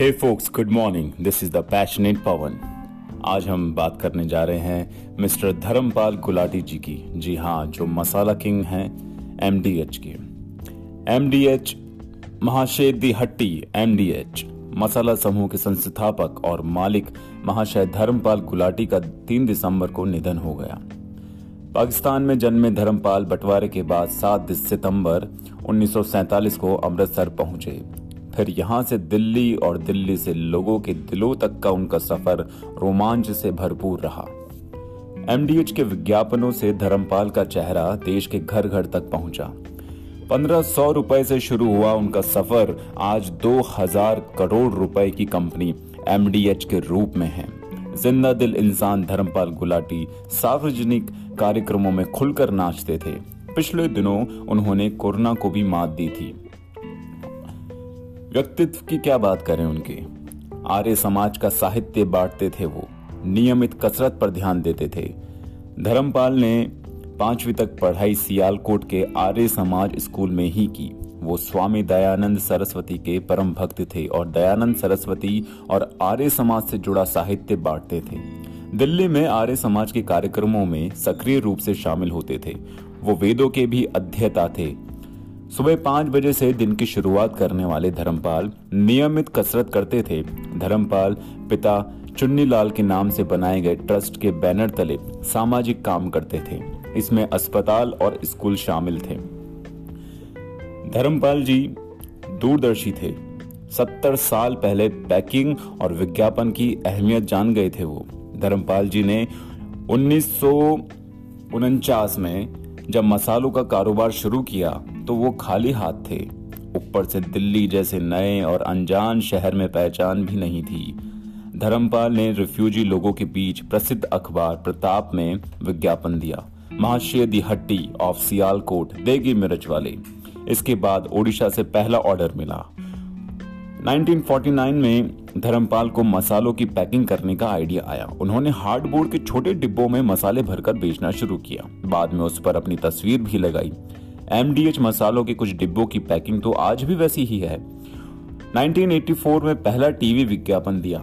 Hey folks, good morning, this is the passionate Pawan. आज हम बात करने जा रहे हैं मिस्टर धर्मपाल गुलाटी जी की। जी हाँ, जो मसाला किंग हैं एमडीएच के। एमडीएच महाशय दी हट्टी एमडीएच मसाला समूह के संस्थापक और मालिक महाशय धर्मपाल गुलाटी का 3 दिसंबर को निधन हो गया। पाकिस्तान में जन्मे धर्मपाल बंटवारे के बाद 7 सितंबर 1947 को अमृतसर पहुंचे। फिर यहाँ से दिल्ली और दिल्ली से लोगों के दिलों तक का उनका सफर रोमांच से भरपूर रहा। एमडीएच के विज्ञापनों से धर्मपाल का चेहरा देश के घर घर तक पहुंचा। 1500 रुपए से शुरू हुआ उनका सफर आज 2000 करोड़ रुपए की कंपनी एमडीएच के रूप में है। जिंदा दिल इंसान धर्मपाल गुलाटी सार्वजनिक कार्यक्रमों में खुलकर नाचते थे। पिछले दिनों उन्होंने कोरोना को भी मात दी थी। व्यक्तित्व की क्या बात करें उनके। आर्य समाज का साहित्य बांटते थे वो। नियमित कसरत पर ध्यान देते थे। धर्मपाल ने 5वीं तक पढ़ाई सियालकोट के आर्य समाज स्कूल में ही की। वो स्वामी दयानंद सरस्वती के परम भक्त थे और दयानंद सरस्वती और आर्य समाज से जुड़ा साहित्य बांटते थे। दिल्ली में आर्य समाज के कार्यक्रमों में सक्रिय रूप से शामिल होते थे। वो वेदों के भी अध्येता थे। सुबह 5 बजे से दिन की शुरुआत करने वाले धर्मपाल नियमित कसरत करते थे। धर्मपाल पिता चुन्नीलाल के नाम से बनाए गए ट्रस्ट के बैनर तले सामाजिक काम करते थे। इसमें अस्पताल और स्कूल शामिल थे। धर्मपाल जी दूरदर्शी थे। 70 साल पहले पैकिंग और विज्ञापन की अहमियत जान गए थे वो। धर्मपाल जी ने 1949 में जब मसालों का कारोबार शुरू किया तो वो खाली हाथ थे। ऊपर से दिल्ली जैसे नए और अनजान शहर में पहचान भी नहीं थी। धर्मपाल ने रिफ्यूजी लोगों के बीच प्रसिद्ध अखबार प्रताप में विज्ञापन दिया। महाशय दी हट्टी ऑफ सियालकोट देगी मिर्च वाले। इसके बाद ओडिशा से पहला ऑर्डर मिला। 1949 में धर्मपाल को मसालों की पैकिंग करने का आइडिया आया। उन्होंने हार्डबोर्ड के छोटे डिब्बों में मसाले भरकर बेचना शुरू किया। बाद में उस पर अपनी तस्वीर भी लगाई। एमडीएच मसालों के कुछ डिब्बों की पैकिंग तो आज भी वैसी ही है। 1984 में पहला टीवी विज्ञापन दिया।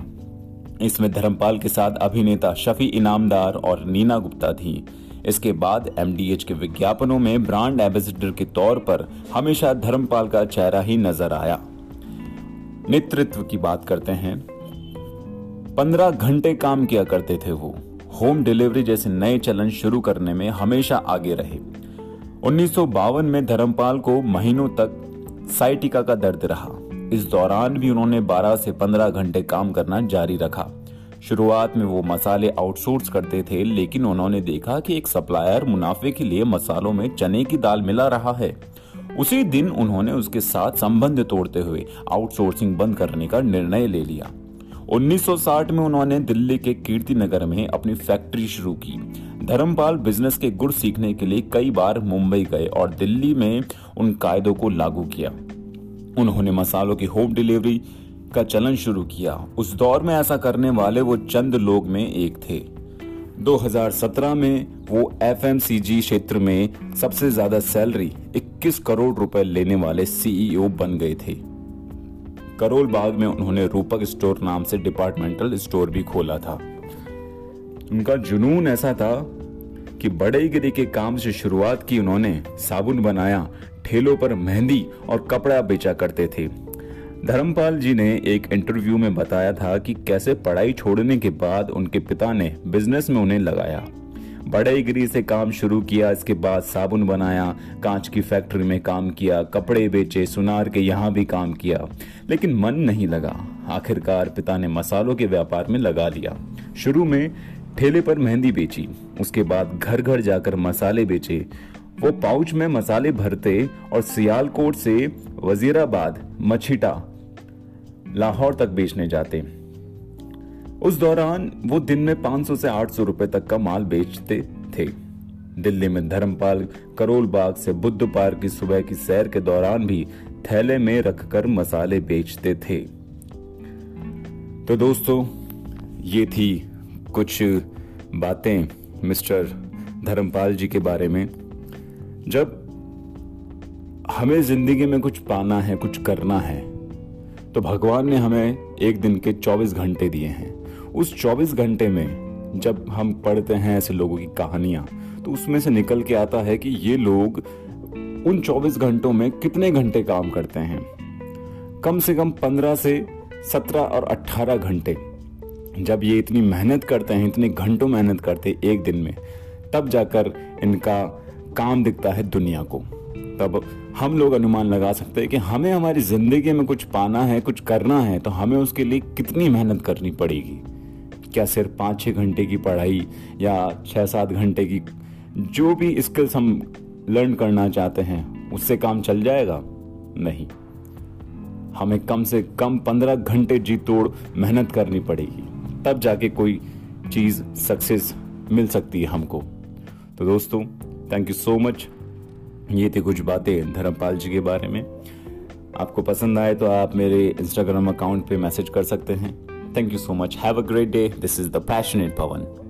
इसमें धर्मपाल के साथ अभिनेता शफी इनामदार और नीना गुप्ता थी। इसके बाद एमडीएच के विज्ञापनों में ब्रांड एम्बेसडर के तौर पर हमेशा धर्मपाल का चेहरा ही नजर आया। नेतृत्व की बात करते हैं। 15 घंटे काम किया करते थे वो। होम डिलीवरी जैसे नए चलन शुरू करने में हमेशा आगे रहे। 1952 में धर्मपाल को महीनों तक साइटिका का दर्द रहा। इस दौरान भी उन्होंने 12 से 15 घंटे काम करना जारी रखा। शुरुआत में वो मसाले आउटसोर्स करते थे, लेकिन उन्होंने देखा कि एक सप्लायर मुनाफे के लिए मसालों में चने की दाल मिला रहा है। उसी दिन उन्होंने उसके साथ संबंध तोड़ते हुए आउटसोर्सिंग बंद करने का निर्णय ले लिया। 1960 में उन्होंने दिल्ली के कीर्ति नगर में अपनी फैक्ट्री शुरू की। धर्मपाल बिजनेस के गुर सीखने के लिए कई बार मुंबई गए और दिल्ली में उन कायदों को लागू किया। उन्होंने मसालों की होम डिलीवरी का चलन शुरू किया। उस दौर में ऐसा करने वाले वो चंद लोग में एक थे। 2017 में वो एफएमसीजी क्षेत्र में सबसे ज्यादा सैलरी 21 करोड़ रुपए लेने वाले सीईओ बन गए थे। करोल बाग में उन्होंने रूपक स्टोर नाम से डिपार्टमेंटल स्टोर भी खोला था। उनका जुनून ऐसा था कि बड़ेगिरी के काम से शुरुआत की। उन्होंने साबुन बनाया, ठेलों पर मेहंदी और कपड़ा बेचा करते थे। धर्मपाल जी ने एक इंटरव्यू में बताया था कि कैसे पढ़ाई छोड़ने के बाद उनके पिता ने बिजनेस में उन्हें लगाया। बड़ेगिरी से काम शुरू किया। इसके बाद साबुन बनाया, कांच की फैक्ट्री में काम किया, कपड़े बेचे, सुनार के यहाँ भी काम किया, लेकिन मन नहीं लगा। आखिरकार पिता ने मसालों के व्यापार में लगा लिया। शुरू में ठेले पर मेहंदी बेची, उसके बाद घर घर जाकर मसाले बेचे। वो पाउच में मसाले भरते और सियालकोट से वजीराबाद, मछिटा, लाहौर तक बेचने जाते। उस दौरान वो दिन में 500 से 800 रुपए तक का माल बेचते थे। दिल्ली में धर्मपाल करोल बाग से बुद्ध पार्क की सुबह की सैर के दौरान भी थैले में रखकर मसाले बेचते थे। तो दोस्तों, ये थी कुछ बातें मिस्टर धर्मपाल जी के बारे में। जब हमें ज़िंदगी में कुछ पाना है, कुछ करना है, तो भगवान ने हमें एक दिन के 24 घंटे दिए हैं। उस 24 घंटे में जब हम पढ़ते हैं ऐसे लोगों की कहानियाँ तो उसमें से निकल के आता है कि ये लोग उन 24 घंटों में कितने घंटे काम करते हैं। कम से कम 15 से 17 और 18 घंटे जब ये इतनी मेहनत करते हैं, इतने घंटों मेहनत करते हैं एक दिन में, तब जाकर इनका काम दिखता है दुनिया को। तब हम लोग अनुमान लगा सकते हैं कि हमें हमारी ज़िंदगी में कुछ पाना है, कुछ करना है, तो हमें उसके लिए कितनी मेहनत करनी पड़ेगी। क्या सिर्फ 5-6 घंटे की पढ़ाई या 6-7 घंटे की जो भी स्किल्स हम लर्न करना चाहते हैं उससे काम चल जाएगा? नहीं, हमें कम से कम 15 घंटे जी तोड़ मेहनत करनी पड़ेगी, तब जाके कोई चीज़ सक्सेस मिल सकती है हमको। तो दोस्तों, थैंक यू सो मच। ये थी कुछ बातें धर्मपाल जी के बारे में। आपको पसंद आए तो आप मेरे इंस्टाग्राम अकाउंट पे मैसेज कर सकते हैं। Thank you so much. Have a great day. This is the passionate Pawan.